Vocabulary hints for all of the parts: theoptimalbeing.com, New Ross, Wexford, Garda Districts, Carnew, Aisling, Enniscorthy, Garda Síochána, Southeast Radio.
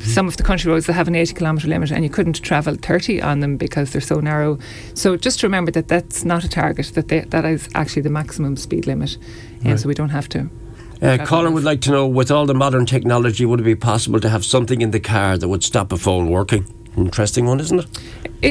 some of the country roads that have an 80 kilometre limit, and you couldn't travel 30 on them because they're so narrow. So just remember that that's not a target, that is actually the maximum speed limit. And so we don't have to. Colin would like to know, with all the modern technology, would it be possible to have something in the car that would stop a phone working? Interesting one, isn't it?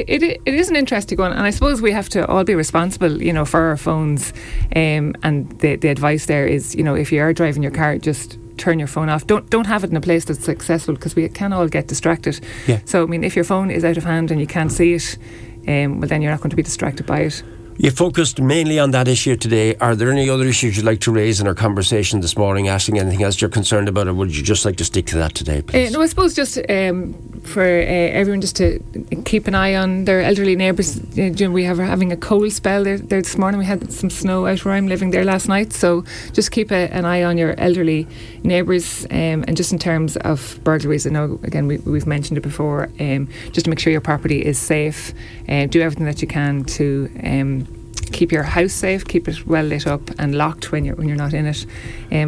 It is an interesting one, and I suppose we have to all be responsible, you know, for our phones. And the advice there is, you know, if you are driving your car, just turn your phone off. Don't have it in a place that's accessible, because we can all get distracted. Yeah. So I mean, if your phone is out of hand and you can't see it, well, then you're not going to be distracted by it. You focused mainly on that issue today. Are there any other issues you'd like to raise in our conversation this morning, Aisling? Anything else you're concerned about, or would you just like to stick to that today, please? No, I suppose just for everyone just to keep an eye on their elderly neighbours. We are having a cold spell there this morning. We had some snow out where I'm living there last night. So just keep an eye on your elderly neighbours. And just in terms of burglaries, I know, again, we've mentioned it before, just to make sure your property is safe. Do everything that you can to... keep your house safe, keep it well lit up and locked when you're not in it.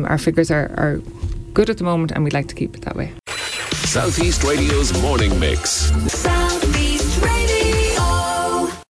Our figures are good at the moment, and we'd like to keep it that way. Southeast Radio's Morning Mix.